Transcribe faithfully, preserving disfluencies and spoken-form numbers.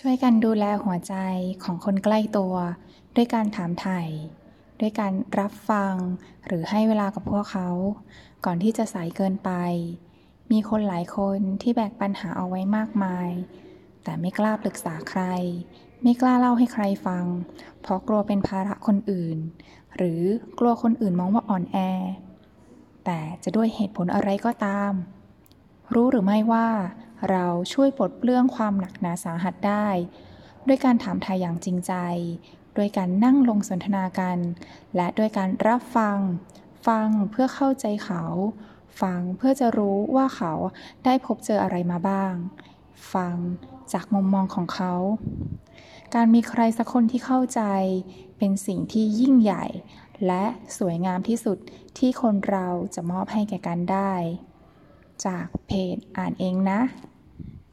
ช่วยกันดูแลหัวใจของคนใกล้ตัวด้วยการถามไถ่ด้วยการรับฟังหรือให้เวลากับพวกเขาก่อนที่จะสายเกินไปมีคนหลายคนที่แบกปัญหาเอาไว้มากมายแต่ไม่กล้าปรึกษาใครไม่กล้าเล่าให้ใครฟังเพราะกลัวเป็นภาระคนอื่นหรือกลัวคนอื่นมองว่าอ่อนแอแต่จะด้วยเหตุผลอะไรก็ตามรู้หรือไม่ว่าเราช่วยปลดเปลื้องความหนักหนาสาหัสได้ด้วยการถามไถ่อย่างจริงใจด้วยการนั่งลงสนทนากันและด้วยการรับฟังฟังเพื่อเข้าใจเขาฟังเพื่อจะรู้ว่าเขาได้พบเจออะไรมาบ้างฟังจากมุมมองของเขาการมีใครสักคนที่เข้าใจเป็นสิ่งที่ยิ่งใหญ่และสวยงามที่สุดที่คนเราจะมอบให้แก่กันได้จากเพจอ่านเองนะ